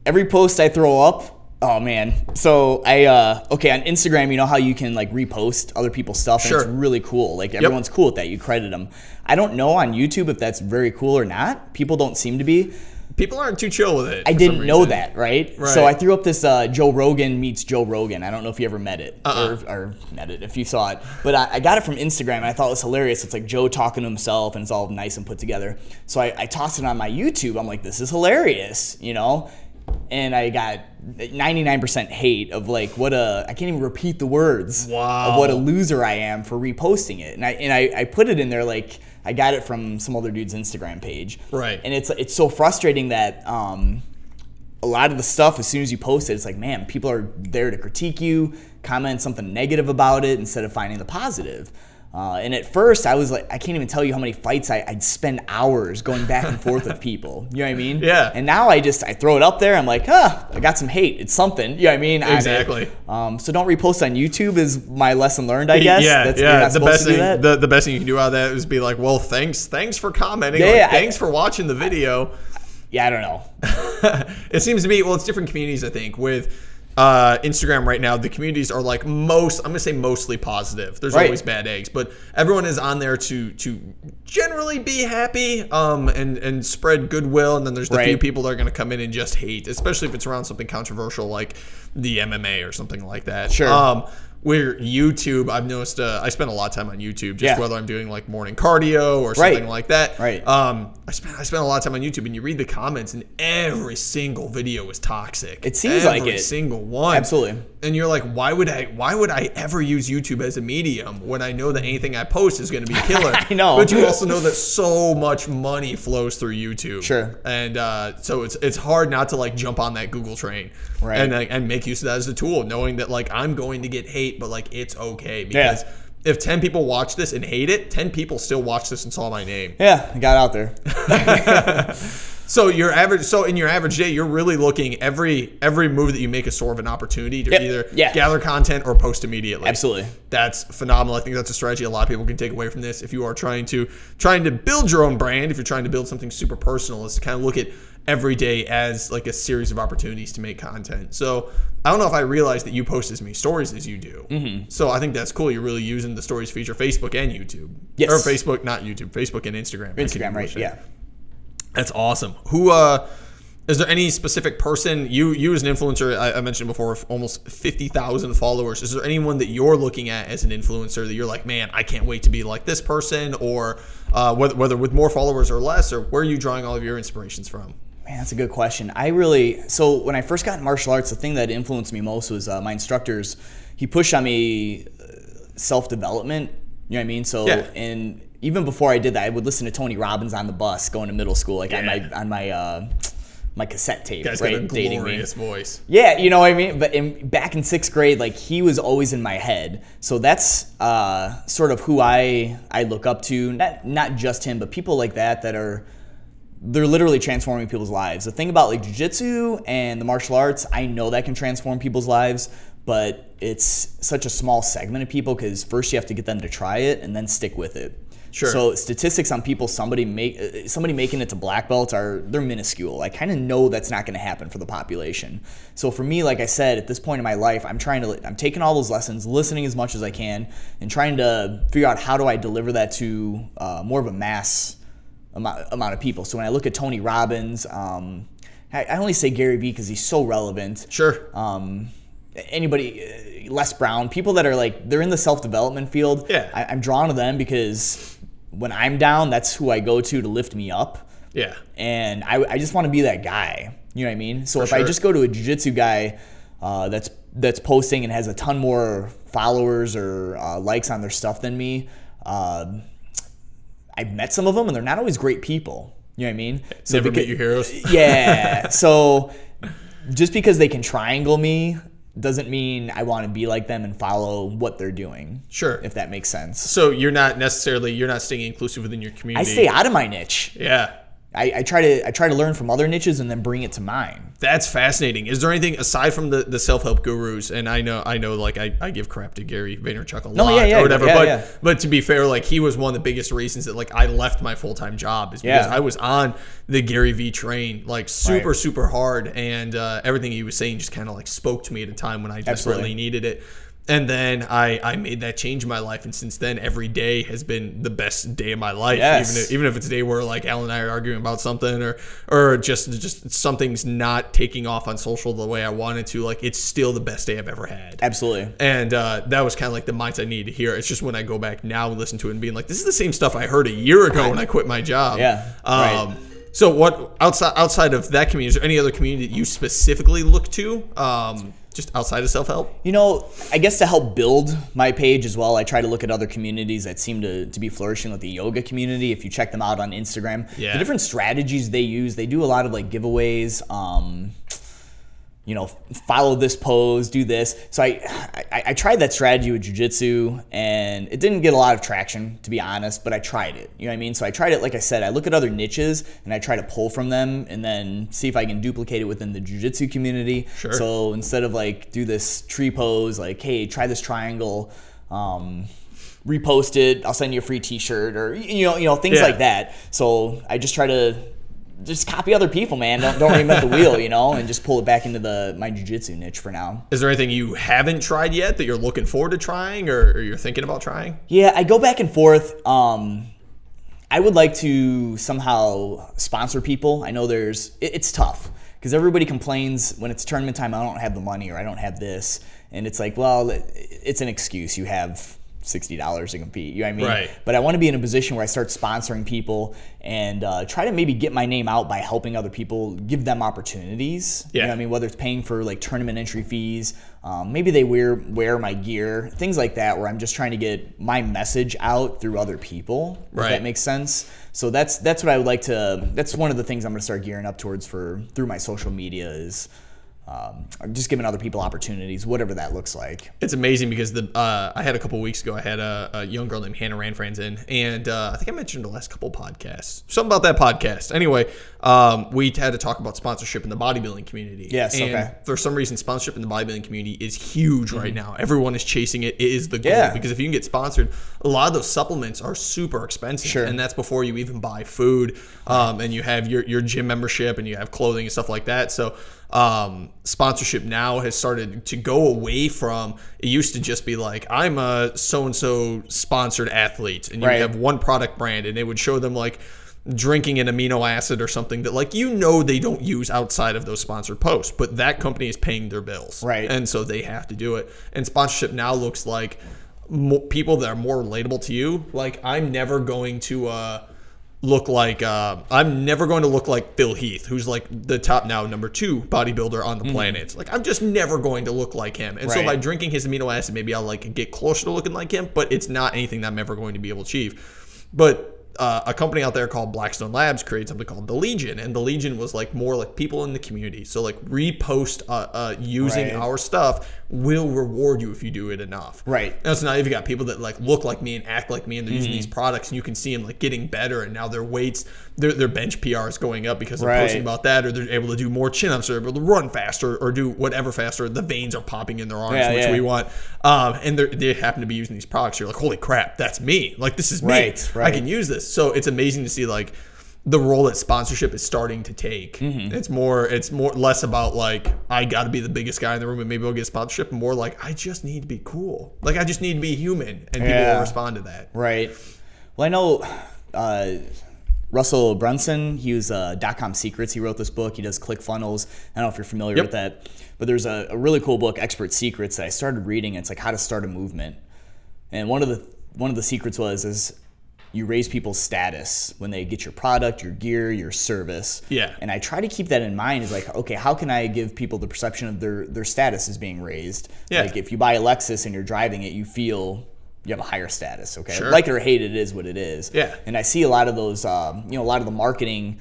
Every post I throw up, Oh man. So I, uh, okay, on Instagram, you know how you can like repost other people's stuff and sure. It's really cool. Like everyone's yep. cool at that. You credit them. I don't know on YouTube if that's very cool or not. People don't seem to be. People aren't too chill with it. I didn't know that, right? right? So I threw up this uh, Joe Rogan meets Joe Rogan. I don't know if you ever met it uh-uh. or, or met it if you saw it. But I, I got it from Instagram and I thought it was hilarious. It's like Joe talking to himself and it's all nice and put together. So I, I tossed it on my YouTube. I'm like, this is hilarious, you know? And I got ninety-nine percent hate of like, what a, I can't even repeat the words wow. of what a loser I am for reposting it. And I and I, I put it in there like, I got it from some other dude's Instagram page. Right. And it's it's so frustrating that um, a lot of the stuff, as soon as you post it, it's like, man, people are there to critique you, comment something negative about it instead of finding the positive. Uh, and at first, I was like, I can't even tell you how many fights I, I'd spend hours going back and forth with people. You know what I mean? Yeah. And now I just, I throw it up there. I'm like, huh, I got some hate. It's something. You know what I mean? Exactly. Um, so don't repost on YouTube is my lesson learned, I guess. Yeah, That's, yeah. You're not the best, thing, that. The, the best thing you can do out of that is be like, well, thanks. Thanks for commenting. Yeah, like, I, thanks for watching the video. I, yeah, I don't know. It seems to me, well, it's different communities, I think, with... Uh, Instagram right now, the communities are like most, I'm going to say mostly positive. There's right. always bad eggs, but everyone is on there to to generally be happy um, and, and spread goodwill. And then there's the right. few people that are going to come in and just hate, especially if it's around something controversial like the M M A or something like that. Sure. Um, where YouTube, I've noticed, uh, I spend a lot of time on YouTube, just yeah. whether I'm doing like morning cardio or something right. like that. Right. Um, I spend I spend a lot of time on YouTube, and you read the comments, and every single video is toxic. It seems every like it. Every single one. Absolutely. And you're like, why would I? Why would I ever use YouTube as a medium when I know that anything I post is going to be killer? I know. But you also know that so much money flows through YouTube. Sure. And uh, so it's it's hard not to like jump on that Google train, right? And and make use of that as a tool, knowing that like I'm going to get hate. But like it's okay because yeah. if ten people watch this and hate it, ten people still watch this and saw my name. Yeah, I got out there. So your average, so in your average day, you're really looking every every move that you make is sort of an opportunity to yep. either yeah. gather content or post immediately. Absolutely, that's phenomenal. I think that's a strategy a lot of people can take away from this. If you are trying to trying to build your own brand, if you're trying to build something super personal, is to kind of look at every day as like a series of opportunities to make content. So I don't know if I realized that you post as many stories as you do. Mm-hmm. So I think that's cool. You're really using the stories feature, Facebook and YouTube. Yes. Or Facebook, not YouTube, Facebook and Instagram. Instagram, right? Yeah. That's awesome. Who uh, is there any specific person you you as an influencer? I, I mentioned before, with almost fifty thousand followers. Is there anyone that you're looking at as an influencer that you're like, man, I can't wait to be like this person, or uh, whether whether with more followers or less, or where are you drawing all of your inspirations from? Man, that's a good question. I really, so when I first got in martial arts, the thing that influenced me most was uh, my instructors. He pushed on me uh, self-development. You know what I mean? So yeah. and even before I did that, I would listen to Tony Robbins on the bus going to middle school, like yeah. on my on my uh, my cassette tape. Guy's right? got a glorious voice. Yeah, you know what I mean. But in, back in sixth grade, like he was always in my head. So that's uh, sort of who I I look up to. Not not just him, but people like that that are. They're literally transforming people's lives. The thing about like jiu-jitsu and the martial arts, I know that can transform people's lives, but it's such a small segment of people because first you have to get them to try it and then stick with it. Sure. So statistics on people, somebody make somebody making it to black belt are, they're minuscule. I kind of know that's not going to happen for the population. So for me, like I said, at this point in my life, I'm trying to, I'm taking all those lessons, listening as much as I can, and trying to figure out how do I deliver that to uh, more of a mass amount of people. So when I look at Tony Robbins, um, I only say Gary Vee because he's so relevant. Sure. Um, anybody, Les Brown, people that are like, they're in the self-development field. Yeah. I, I'm drawn to them because when I'm down, that's who I go to to lift me up. Yeah. And I, I just want to be that guy. You know what I mean? So For if sure. I just go to a jiu-jitsu guy uh, that's that's posting and has a ton more followers or uh, likes on their stuff than me, uh, I've met some of them, and they're not always great people. You know what I mean? So Never get your heroes. Yeah. So just because they can triangle me doesn't mean I want to be like them and follow what they're doing. Sure. If that makes sense. So you're not necessarily, you're not staying inclusive within your community. I stay out of my niche. Yeah. I, I try to I try to learn from other niches and then bring it to mine. That's fascinating. Is there anything aside from the, the self-help gurus? And I know I know like I, I give crap to Gary Vaynerchuk a lot no, yeah, yeah, or whatever. Yeah, but yeah. but to be fair, like he was one of the biggest reasons that like I left my full-time job is because yeah. I was on the Gary V train like super right. super hard, and uh, everything he was saying just kind of like spoke to me at a time when I desperately needed it. And then I, I made that change in my life, and since then, every day has been the best day of my life. Yes. Even if, even if it's a day where like Al and I are arguing about something, or or just just something's not taking off on social the way I wanted to, like it's still the best day I've ever had. Absolutely. And uh, that was kind of like the mindset I needed to hear. It's just when I go back now and listen to it and being like, this is the same stuff I heard a year ago when I quit my job. Yeah. Um, right. So what outside outside of that community, is there any other community that you specifically look to? Um, Just outside of self-help? You know, I guess to help build my page as well, I try to look at other communities that seem to, to be flourishing, like the yoga community. If you check them out on Instagram, yeah. the different strategies they use, they do a lot of like giveaways, um, you know, follow this pose, do this. So I, I, I tried that strategy with jiu-jitsu, and it didn't get a lot of traction, to be honest, but I tried it. You know what I mean? So I tried it, like I said, I look at other niches and I try to pull from them and then see if I can duplicate it within the jiu-jitsu community. Sure. So instead of like do this tree pose, like, hey, try this triangle, um, repost it, I'll send you a free t-shirt, or, you know, you know things yeah. like that. So I just try to just copy other people, man. Don't, don't reinvent the wheel, you know, and just pull it back into the my jiu-jitsu niche for now. Is there anything you haven't tried yet that you're looking forward to trying, or, or you're thinking about trying? Yeah, I go back and forth. Um, I would like to somehow sponsor people. I know there's it, it's tough because everybody complains when it's tournament time, I don't have the money or I don't have this. And it's like, well, it, it's an excuse. You have sixty dollars to compete, you know what I mean? Right. But I want to be in a position where I start sponsoring people and uh, try to maybe get my name out by helping other people, give them opportunities. Yeah. You know what I mean? Whether it's paying for like tournament entry fees, um, maybe they wear wear my gear, things like that, where I'm just trying to get my message out through other people. Right. If that makes sense. So that's that's what I would like to. That's one of the things I'm gonna start gearing up towards for through my social media is. Um, just giving other people opportunities, whatever that looks like. It's amazing because the uh, I had a couple weeks ago, I had a, a young girl named Hannah Ranfrans in, and uh, I think I mentioned the last couple podcasts, something about that podcast. Anyway, um, we had to talk about sponsorship in the bodybuilding community. Yes, and okay. for some reason, sponsorship in the bodybuilding community is huge mm-hmm. right now. Everyone is chasing it. It is the goal yeah. because if you can get sponsored, a lot of those supplements are super expensive, sure. and that's before you even buy food, um, and you have your, your gym membership, and you have clothing and stuff like that. So Um, sponsorship now has started to go away from, it used to just be like, I'm a so-and-so sponsored athlete, and you right. have one product brand, and they would show them like drinking an amino acid or something that like, you know, they don't use outside of those sponsored posts, but that company is paying their bills. Right. And so they have to do it. And sponsorship now looks like mo- people that are more relatable to you. Like I'm never going to, uh, look like uh, I'm never going to look like Phil Heath, who's like the top now number two bodybuilder on the mm. planet. Like I'm just never going to look like him. And right. so by drinking his amino acid, maybe I'll like get closer to looking like him, but it's not anything that I'm ever going to be able to achieve. But Uh, a company out there called Blackstone Labs created something called The Legion, and The Legion was like more like people in the community. So like repost uh, uh, using right. our stuff will reward you if you do it enough. Right. Now, so now you've got people that like look like me and act like me, and they're mm-hmm. using these products, and you can see them like getting better, and now their weights, their their bench P R is going up because they're right. posting about that, or they're able to do more chin-ups, or able to run faster, or do whatever faster. The veins are popping in their arms, yeah, which yeah. we want. Um, and they happen to be using these products. You're like, holy crap, that's me. Like this is right, me. Right. I can use this. So it's amazing to see like the role that sponsorship is starting to take. Mm-hmm. It's more, it's more less about like I got to be the biggest guy in the room and maybe I'll get sponsorship. More like I just need to be cool. Like I just need to be human, and yeah. people will respond to that. Right. Well, I know uh, Russell Brunson. He was uh, Dotcom Secrets. He wrote this book. He does ClickFunnels. I don't know if you're familiar yep. with that, but there's a, a really cool book, Expert Secrets, that I started reading. It's like how to start a movement, and one of the one of the secrets was is. You raise people's status when they get your product, your gear, your service. Yeah. And I try to keep that in mind. Is like, okay, how can I give people the perception of their their status is being raised? Yeah. Like if you buy a Lexus and you're driving it, you feel you have a higher status. Okay. Sure. Like it or hate it, it is what it is. Yeah. And I see a lot of those, um, you know, a lot of the marketing,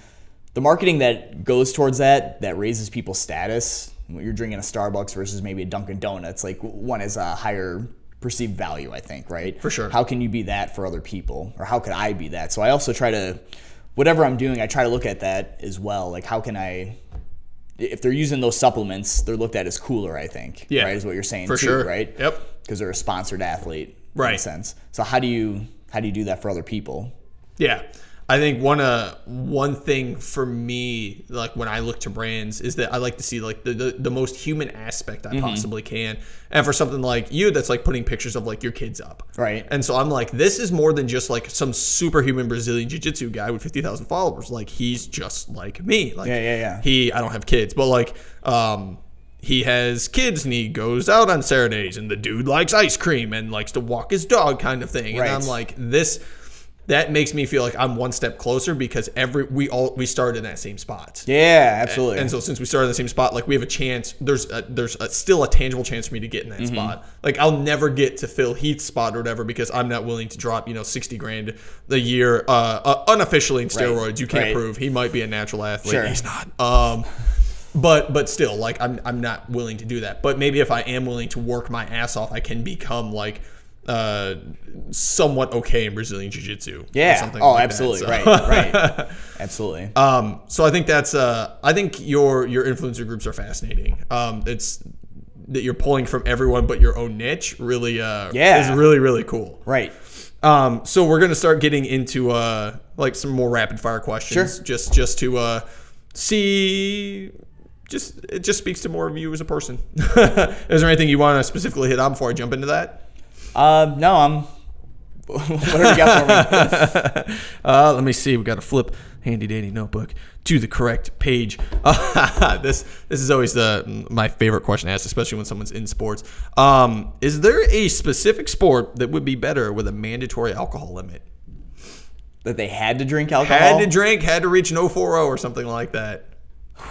the marketing that goes towards that that raises people's status. You're drinking a Starbucks versus maybe a Dunkin' Donuts. Like one is a higher perceived value, I think, right? For sure. How can you be that for other people? Or how could I be that? So I also try to whatever I'm doing, I try to look at that as well. Like, how can I, if they're using those supplements, they're looked at as cooler, I think. Yeah. Right, is what you're saying for too, sure. Right? Yep. Because they're a sponsored athlete. Right. In a sense. So how do you how do you do that for other people? Yeah. I think one uh one thing for me, like when I look to brands, is that I like to see like the the, the most human aspect I mm-hmm. possibly can. And for something like you, that's like putting pictures of like your kids up, right? And so I'm like, this is more than just like some superhuman Brazilian Jiu-Jitsu guy with fifty thousand followers. Like, he's just like me. Like, yeah, yeah, yeah. He, I don't have kids, but like um. he has kids and he goes out on Saturdays and the dude likes ice cream and likes to walk his dog, kind of thing. Right. And I'm like, this, that makes me feel like I'm one step closer, because every, we all, we started in that same spot. Yeah, absolutely. And, and so since we started in the same spot, like we have a chance, there's a, there's a, still a tangible chance for me to get in that mm-hmm. spot. Like, I'll never get to Phil Heath's spot or whatever, because I'm not willing to drop, you know, sixty grand a year, uh, uh unofficially in steroids. Right. You can't right. prove he might be a natural athlete. Sure. He's not. Um, But but still, like, I'm I'm not willing to do that. But maybe if I am willing to work my ass off, I can become like uh, somewhat okay in Brazilian Jiu-Jitsu. Yeah. Or something oh, like absolutely. That, so. Right. Right. Absolutely. Um. So I think that's uh. I think your your influencer groups are fascinating. Um. It's that you're pulling from everyone but your own niche. Really. Uh, yeah. Is really really cool. Right. Um. So we're gonna start getting into uh like some more rapid fire questions. Sure. Just just to uh see. Just it just speaks to more of you as a person. Is there anything you want to specifically hit on before I jump into that? Uh, no, I'm. Whatever you got for me. uh, let me see. We got to flip handy dandy notebook to the correct page. Uh, this this is always the my favorite question asked, especially when someone's in sports. Um, is there a specific sport that would be better with a mandatory alcohol limit? That they had to drink alcohol. Had to drink. Had to reach an oh four oh or something like that.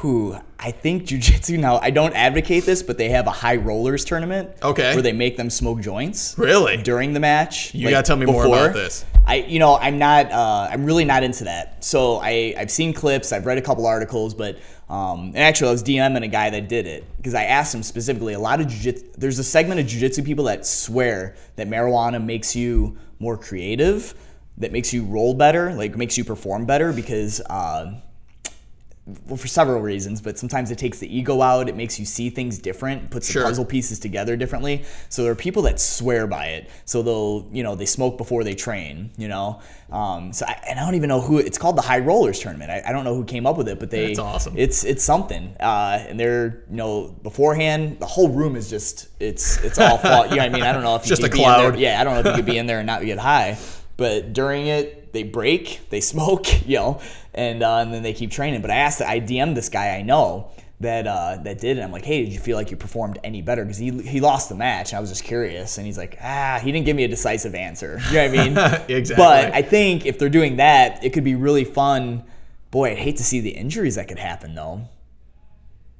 Who I think jiu-jitsu now, I don't advocate this, but they have a high rollers tournament. Okay. Where they make them smoke joints. Really? During the match. You like gotta tell me before. More about this. I you know, I'm not uh, I'm really not into that. So I, I've seen clips, I've read a couple articles, but um, and actually I was DMing a guy that did it because I asked him specifically, a lot of jiu-jitsu, there's a segment of jiu-jitsu people that swear that marijuana makes you more creative, that makes you roll better, like makes you perform better because uh, well, for several reasons, but sometimes it takes the ego out. It makes you see things different, puts sure. the puzzle pieces together differently. So there are people that swear by it. So they'll, you know, they smoke before they train, you know? Um, so I, and I don't even know who, it's called the High Rollers Tournament. I, I don't know who came up with it, but they, that's awesome. It's, it's something. Uh, and they're, you know, beforehand, the whole room is just, it's, it's all, fall, you know what I mean? I don't know if you just could a be cloud. In there. Yeah. I don't know if you could be in there and not get high, but during it, they break, they smoke, you know, and uh, and then they keep training. But I asked, I D M'd this guy I know that uh, that did it. I'm like, hey, did you feel like you performed any better? Because he he lost the match, and I was just curious. And he's like, ah, he didn't give me a decisive answer. You know what I mean? Exactly. But I think if they're doing that, it could be really fun. Boy, I'd hate to see the injuries that could happen, though.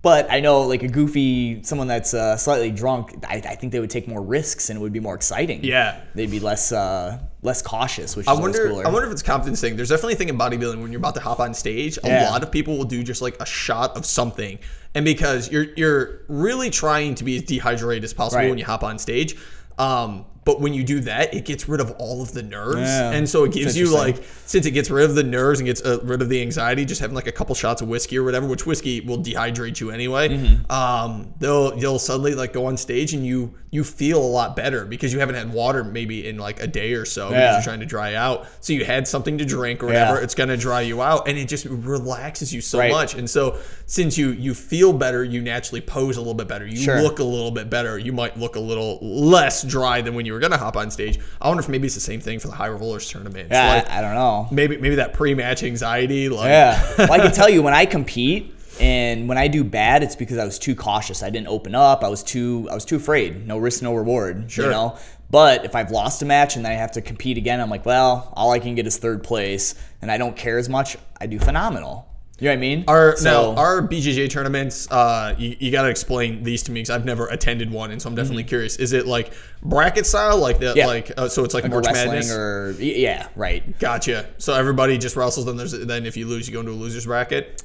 But I know, like, a goofy, someone that's uh, slightly drunk, I, I think they would take more risks and it would be more exciting. Yeah. They'd be less uh, less cautious, which I is wonder, cooler. I wonder if it's a confidence thing. There's definitely a thing in bodybuilding when you're about to hop on stage, yeah. a lot of people will do just, like, a shot of something. And because you're you're really trying to be as dehydrated as possible right. when you hop on stage. Um, but when you do that, it gets rid of all of the nerves. Yeah, and so it gives you like, since it gets rid of the nerves and gets uh, rid of the anxiety, just having like a couple shots of whiskey or whatever, which whiskey will dehydrate you anyway. Mm-hmm. Um, they'll, you'll suddenly like go on stage and you, you feel a lot better because you haven't had water maybe in like a day or so yeah. because you're trying to dry out. So you had something to drink or whatever, yeah. it's going to dry you out and it just relaxes you so right. much. And so since you, you feel better, you naturally pose a little bit better. You sure. look a little bit better. You might look a little less dry than when you were going to hop on stage. I wonder if maybe it's the same thing for the High Rollers tournament. Yeah, like, I don't know. Maybe maybe that pre-match anxiety. Like. Yeah. Well, I can tell you when I compete and when I do bad, it's because I was too cautious. I didn't open up. I was too I was too afraid. No risk, no reward. Sure. You know? But if I've lost a match and then I have to compete again, I'm like, well, all I can get is third place, and I don't care as much. I do phenomenal. You know what I mean? Our, so, now, our B J J tournaments, uh, you, you got to explain these to me because I've never attended one, and so I'm definitely mm-hmm. curious. Is it like bracket style? Like that? Yeah. Like uh, so it's like, like March Madness? Or, yeah, right. Gotcha. So everybody just wrestles, then, there's, then if you lose, you go into a loser's bracket?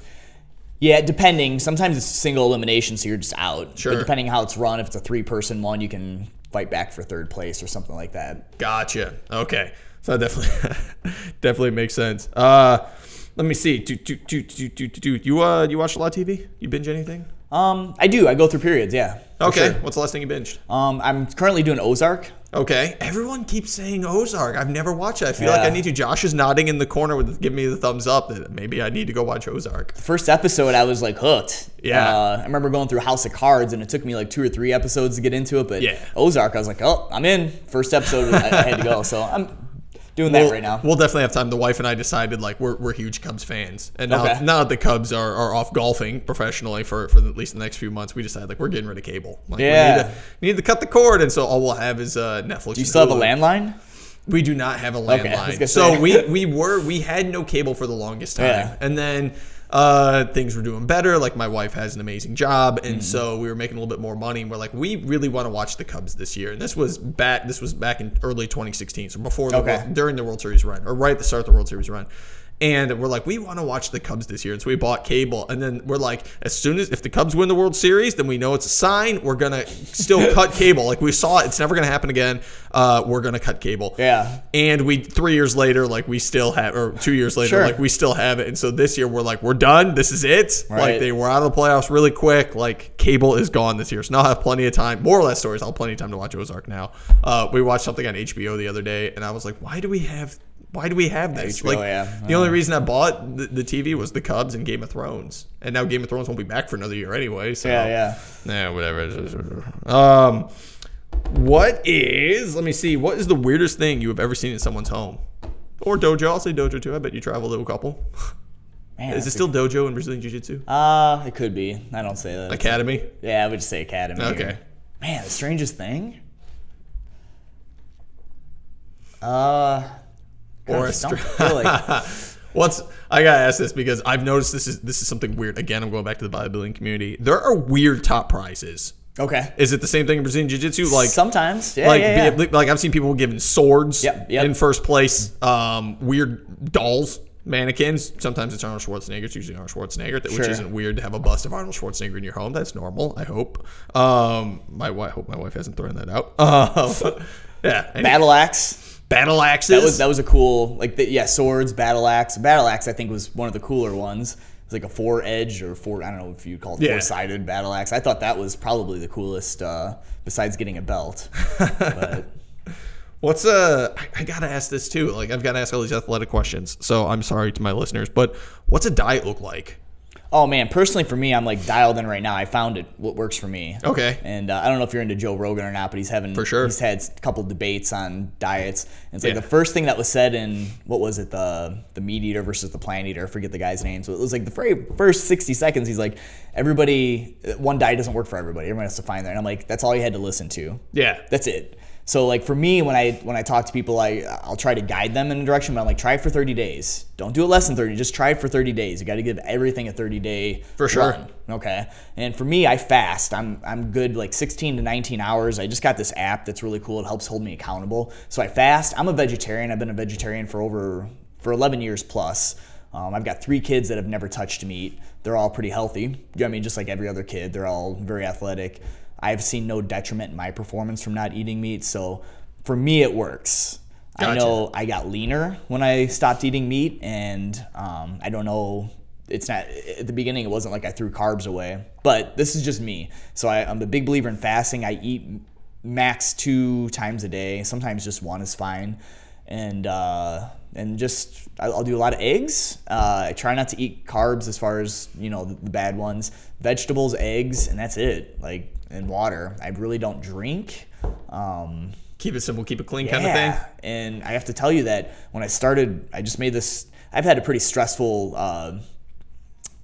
Yeah, depending. Sometimes it's single elimination, so you're just out. Sure. But depending how it's run, if it's a three-person one, you can fight back for third place or something like that. Gotcha. Okay. So that definitely, definitely makes sense. Uh Let me see. Do do do do do do. You uh, you watch a lot of T V? You binge anything? Um, I do. I go through periods. Yeah. Okay. Sure. What's the last thing you binged? Um, I'm currently doing Ozark. Okay. Everyone keeps saying Ozark. I've never watched it. I feel yeah. like I need to. Josh is nodding in the corner with giving me the thumbs up that maybe I need to go watch Ozark. The first episode, I was like hooked. Yeah. Uh, I remember going through House of Cards, and it took me like two or three episodes to get into it. But yeah. Ozark, I was like, oh, I'm in. First episode, I, I had to go. So I'm. Doing that we'll, right now. We'll definitely have time. The wife and I decided like we're we're huge Cubs fans, and now okay. now that the Cubs are, are off golfing professionally for, for at least the next few months, we decided like we're getting rid of cable. Like, yeah, we need to, we need to cut the cord, and so all we'll have is uh, Netflix. Do you still Hulu. Have a landline? We do not have a landline. Okay, so we we were we had no cable for the longest time, yeah. and then. Uh, things were doing better. Like my wife has an amazing job, and mm. so we were making a little bit more money. And we're like, we really want to watch the Cubs this year. And this was back. This was back in early twenty sixteen, so before the okay. World, during the World Series run, or right at the start of the World Series run. And we're like, we want to watch the Cubs this year, and so we bought cable. And then we're like, as soon as if the Cubs win the World Series, then we know it's a sign. We're gonna still cut cable. Like we saw it; it's never gonna happen again. Uh, we're gonna cut cable. Yeah. And we three years later, like we still have, or two years later, sure. like we still have it. And so this year, we're like, we're done. This is it. Right. Like they were out of the playoffs really quick. Like cable is gone this year, so now I'll have plenty of time. More or less stories. I'll have plenty of time to watch Ozark now. Uh, we watched something on H B O the other day, and I was like, why do we have? Why do we have this? H B O, like yeah. the only reason I bought the, the T V was the Cubs and Game of Thrones, and now Game of Thrones won't be back for another year anyway. So yeah, yeah, yeah, whatever. Um, what is? Let me see. What is the weirdest thing you have ever seen in someone's home or dojo? I'll say dojo too. I bet you traveled to a couple. Man, is it still a... dojo in Brazilian Jiu-Jitsu? Uh, it could be. I don't say that. Academy. Yeah, I would just say academy. Okay. Man, the strangest thing. Uh. God, or a str- like- What's I gotta ask this because I've noticed this is this is something weird. Again, I'm going back to the bodybuilding community. There are weird top prizes. Okay. Is it the same thing in Brazilian Jiu-Jitsu? Like sometimes, yeah, like, yeah, yeah. Like I've seen people given swords yep, yep. in first place. Um, weird dolls, mannequins. Sometimes it's Arnold Schwarzenegger. It's usually Arnold Schwarzenegger, which sure. isn't weird to have a bust of Arnold Schwarzenegger in your home. That's normal. I hope. Um, my wife. Hope my wife hasn't thrown that out. Uh, yeah. Anyway. Battle axe. Battle axes. That was that was a cool like the, yeah swords battle axe battle axe I think was one of the cooler ones. It's like a four edge or four I don't know if you'd call it yeah. four sided battle axe. I thought that was probably the coolest uh, besides getting a belt. But. What's uh I, I gotta ask this too. Like I've gotta ask all these athletic questions. So I'm sorry to my listeners, but what's a diet look like? Oh man, personally for me, I'm like dialed in right now. I found it what works for me. Okay. And uh, I don't know if you're into Joe Rogan or not, but he's having for sure. he's had a couple debates on diets. And it's like yeah. the first thing that was said in what was it the the meat eater versus the plant eater? I forget the guy's name. So it was like the very first sixty seconds. He's like, everybody, one diet doesn't work for everybody. Everyone has to find that. And I'm like, that's all you had to listen to. Yeah. That's it. So like for me, when I when I talk to people, I I'll try to guide them in a direction, but I'm like, try it for thirty days. Don't do it less than thirty. Just try it for thirty days. You got to give everything a thirty day for sure. Run. Okay. And for me, I fast. I'm I'm good like sixteen to nineteen hours. I just got this app that's really cool. It helps hold me accountable. So I fast. I'm a vegetarian. I've been a vegetarian for over for eleven years plus. Um, I've got three kids that have never touched meat. They're all pretty healthy. You know what I mean? Just like every other kid, they're all very athletic. I've seen no detriment in my performance from not eating meat. So for me, it works. Gotcha. I know I got leaner when I stopped eating meat. And um, I don't know, it's not, at the beginning, it wasn't like I threw carbs away. But this is just me. So I, I'm a big believer in fasting. I eat max two times a day. Sometimes just one is fine. And uh, and just, I'll do a lot of eggs. Uh, I try not to eat carbs as far as, you know, the, the bad ones. Vegetables, eggs, and that's it. Like. And water. I really don't drink. Um, keep it simple, keep it clean, yeah. kind of thing. And I have to tell you that when I started, I just made this. I've had a pretty stressful, uh,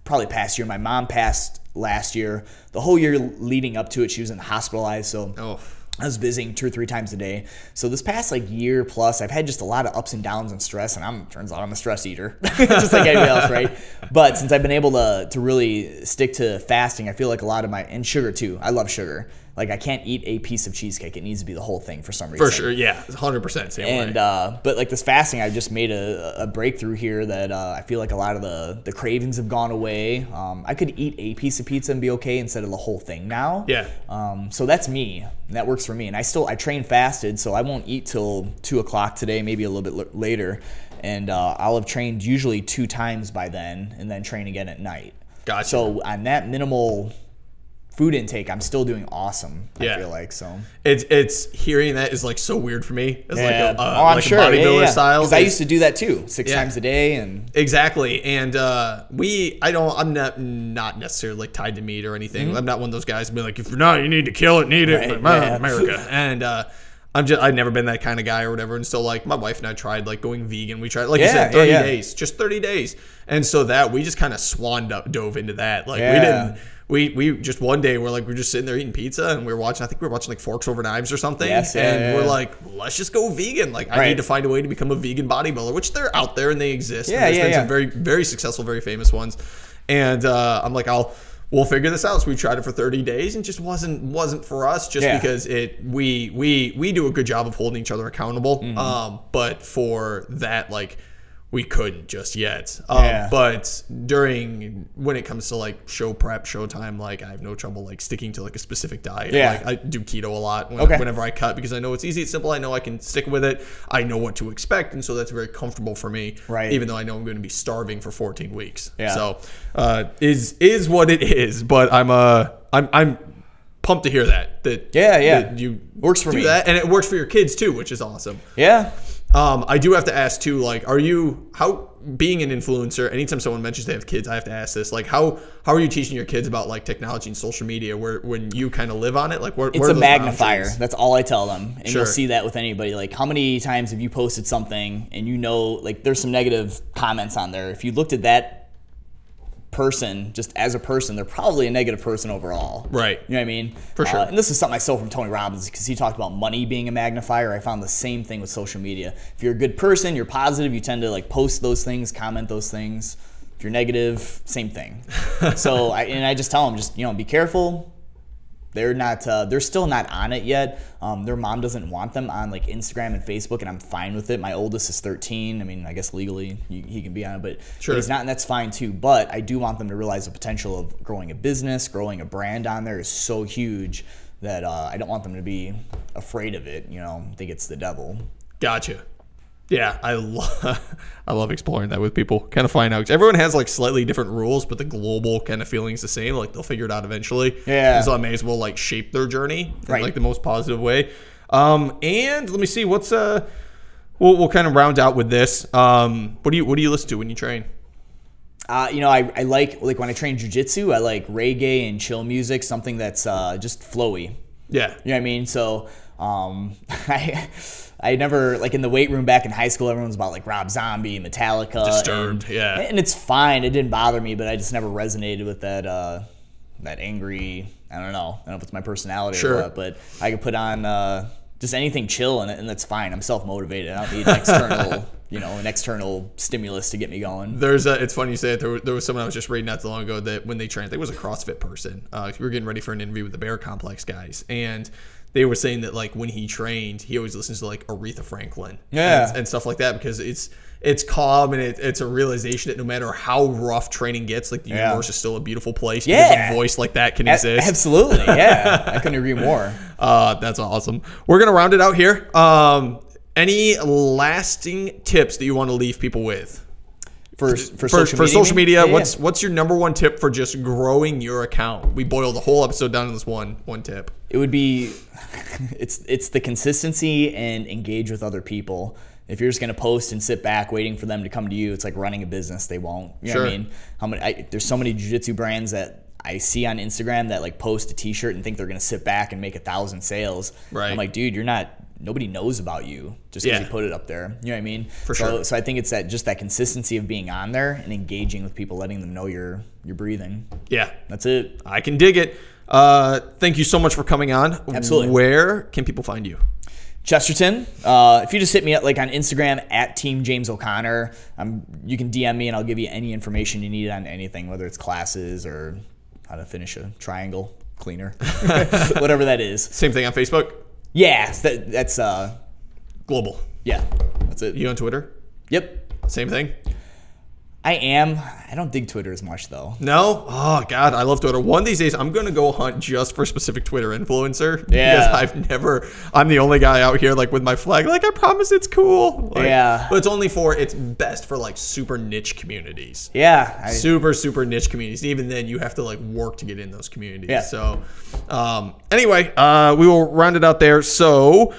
probably past year. My mom passed last year. The whole year leading up to it, she was in hospitalized. So. Oh. I was visiting two or three times a day. So this past like year plus, I've had just a lot of ups and downs and stress, and I'm turns out I'm a stress eater, just like everybody else, right? But since I've been able to to really stick to fasting, I feel like a lot of my and sugar too. I love sugar. Like I can't eat a piece of cheesecake; it needs to be the whole thing for some reason. For sure, yeah, one hundred percent same way. And uh, but like this fasting, I just made a, a breakthrough here that uh, I feel like a lot of the the cravings have gone away. Um, I could eat a piece of pizza and be okay instead of the whole thing now. Yeah. Um, so that's me. And that works for me. And I still I train fasted, so I won't eat till two o'clock today, maybe a little bit l- later. And uh, I'll have trained usually two times by then and then train again at night. Gotcha. So on that minimal food intake, I'm still doing awesome. Yeah. I feel like so. It's it's hearing that is like so weird for me. It's yeah. like a, uh, oh, I'm like sure. a bodybuilder yeah, yeah. style. Because I used to do that too, six yeah. times a day, and exactly. And uh, we, I don't, I'm not not necessarily like tied to meat or anything. Mm-hmm. I'm not one of those guys who be like, if you're not, you need to kill it, need right. it, but yeah. America. And uh, I'm just, I've never been that kind of guy or whatever. And so like my wife and I tried like going vegan. We tried like yeah, you said, thirty yeah, yeah. days, just thirty days. And so that we just kind of swanned up, dove into that. Like yeah. we didn't. We we just one day we're like we're just sitting there eating pizza and we're watching I think we're watching like Forks Over Knives or something yes, yeah, and yeah, yeah. we're like let's just go vegan like right. I need to find a way to become a vegan bodybuilder, which they're out there and they exist yeah, and there's yeah, been yeah. some very very successful very famous ones, and uh, I'm like I'll we'll figure this out. So we tried it for thirty days and just wasn't wasn't for us just yeah. because it we we we do a good job of holding each other accountable mm-hmm. um, but for that like. We couldn't just yet. Um, yeah. But during, when it comes to like show prep, show time, like I have no trouble like sticking to like a specific diet. Yeah. Like I do keto a lot when, okay. whenever I cut because I know it's easy, it's simple. I know I can stick with it. I know what to expect. And so that's very comfortable for me. Right. Even though I know I'm going to be starving for fourteen weeks. Yeah. So uh, is is what it is. But I'm, uh, I'm, I'm pumped to hear that. that yeah, yeah. That you works for do me. That, and it works for your kids too, which is awesome. Yeah. Um, I do have to ask too, like, are you, how, being an influencer, anytime someone mentions they have kids, I have to ask this, like, how, how are you teaching your kids about like technology and social media where, when you kind of live on it? Like, where, it's where are those a magnifier. Options? That's all I tell them. And sure. you'll see that with anybody. Like, how many times have you posted something and you know, like, there's some negative comments on there. If you looked at that person just as a person, they're probably a negative person overall. Right. You know what I mean? For sure. Uh, and this is something I stole from Tony Robbins because he talked about money being a magnifier. I found the same thing with social media. If you're a good person, you're positive, you tend to like post those things, comment those things. If you're negative, same thing. So I, and I just tell them, just, you know, be careful. They're not, uh, they're still not on it yet. Um, their mom doesn't want them on like Instagram and Facebook, and I'm fine with it. My oldest is thirteen. I mean, I guess legally you, he can be on it, but, sure. but he's not, and that's fine too. But I do want them to realize the potential of growing a business, growing a brand on there is so huge that uh, I don't want them to be afraid of it. You know, I think it's the devil. Gotcha. Yeah, I love I love exploring that with people. Kind of find out because everyone has like slightly different rules, but the global kind of feeling is the same. Like they'll figure it out eventually. Yeah. And so I may as well like shape their journey in right. like the most positive way. Um, and let me see what's uh, we'll we'll kind of round out with this. Um, what do you what do you listen to when you train? Uh, you know, I, I like like when I train jiu-jitsu, I like reggae and chill music, something that's uh, just flowy. Yeah. You know what I mean? So. Um, I, I never like in the weight room back in high school. Everyone's about like Rob Zombie, Metallica, Disturbed, and, yeah. And it's fine. It didn't bother me, but I just never resonated with that. Uh, that angry. I don't know. I don't know if it's my personality sure. or what, but I could put on uh, just anything chill, and, and that's fine. I'm self motivated. I don't need an external. You know, an external stimulus to get me going. There's a, it's funny you say it. There, there was someone I was just reading not too long ago that when they trained, I think it was a CrossFit person. Uh, we were getting ready for an interview with the Bear Complex guys. And they were saying that like when he trained, he always listens to like Aretha Franklin yeah. and, and stuff like that because it's it's calm and it, it's a realization that no matter how rough training gets, like the yeah. universe is still a beautiful place yeah. because a voice like that can a- exist. Absolutely, yeah. I couldn't agree more. Uh, that's awesome. We're going to round it out here. Um, Any lasting tips that you want to leave people with for for, for social for media? Social media yeah, what's yeah. what's your number one tip for just growing your account? We boiled the whole episode down to this one one tip. It would be it's it's the consistency and engage with other people. If you're just gonna post and sit back waiting for them to come to you, it's like running a business. They won't. You know sure. what I mean? How many? I, there's so many jiu-jitsu brands that I see on Instagram that like post a t-shirt and think they're gonna sit back and make a thousand sales. Right. I'm like, dude, you're not. Nobody knows about you just because yeah. you put it up there. You know what I mean? For so, sure. So I think it's that just that consistency of being on there and engaging with people, letting them know you're you're breathing. Yeah, that's it. I can dig it. Uh, thank you so much for coming on. Absolutely. Where can people find you? Chesterton. Uh, if you just hit me up like on Instagram at Team James O'Connor, I'm, you can D M me and I'll give you any information you need on anything, whether it's classes or how to finish a triangle cleaner, whatever that is. Same thing on Facebook. Yeah, that, that's uh, global. Yeah, that's it. You on Twitter? Yep. Same thing? I am. I don't dig Twitter as much, though. No? Oh, God, I love Twitter. One of these days, I'm going to go hunt just for a specific Twitter influencer. Yeah. Because I've never... I'm the only guy out here, like, with my flag. Like, I promise it's cool. Like, yeah. But it's only for... It's best for, like, super niche communities. Yeah. I, super, super niche communities. Even then, you have to, like, work to get in those communities. Yeah. So, um, anyway, uh, we will round it out there. So...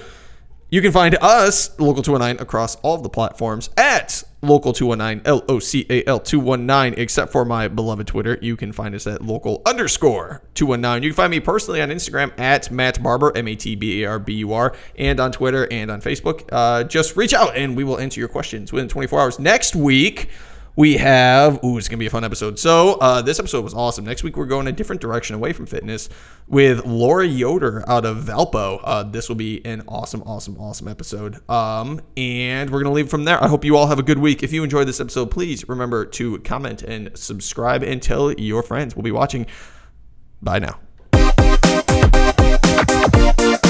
You can find us, Local two one nine, across all of the platforms at Local two one nine, L O C A L two one nine, except for my beloved Twitter. You can find us at Local underscore two one nine. You can find me personally on Instagram at Matt Barber, M A T B A R B U R, and on Twitter and on Facebook. Uh, just reach out, and we will answer your questions within twenty-four hours. Next week... We have, ooh, it's going to be a fun episode. So uh, this episode was awesome. Next week, we're going a different direction away from fitness with Laura Yoder out of Valpo. Uh, this will be an awesome, awesome, awesome episode. Um, and we're going to leave from there. I hope you all have a good week. If you enjoyed this episode, please remember to comment and subscribe and tell your friends. We'll be watching. Bye now.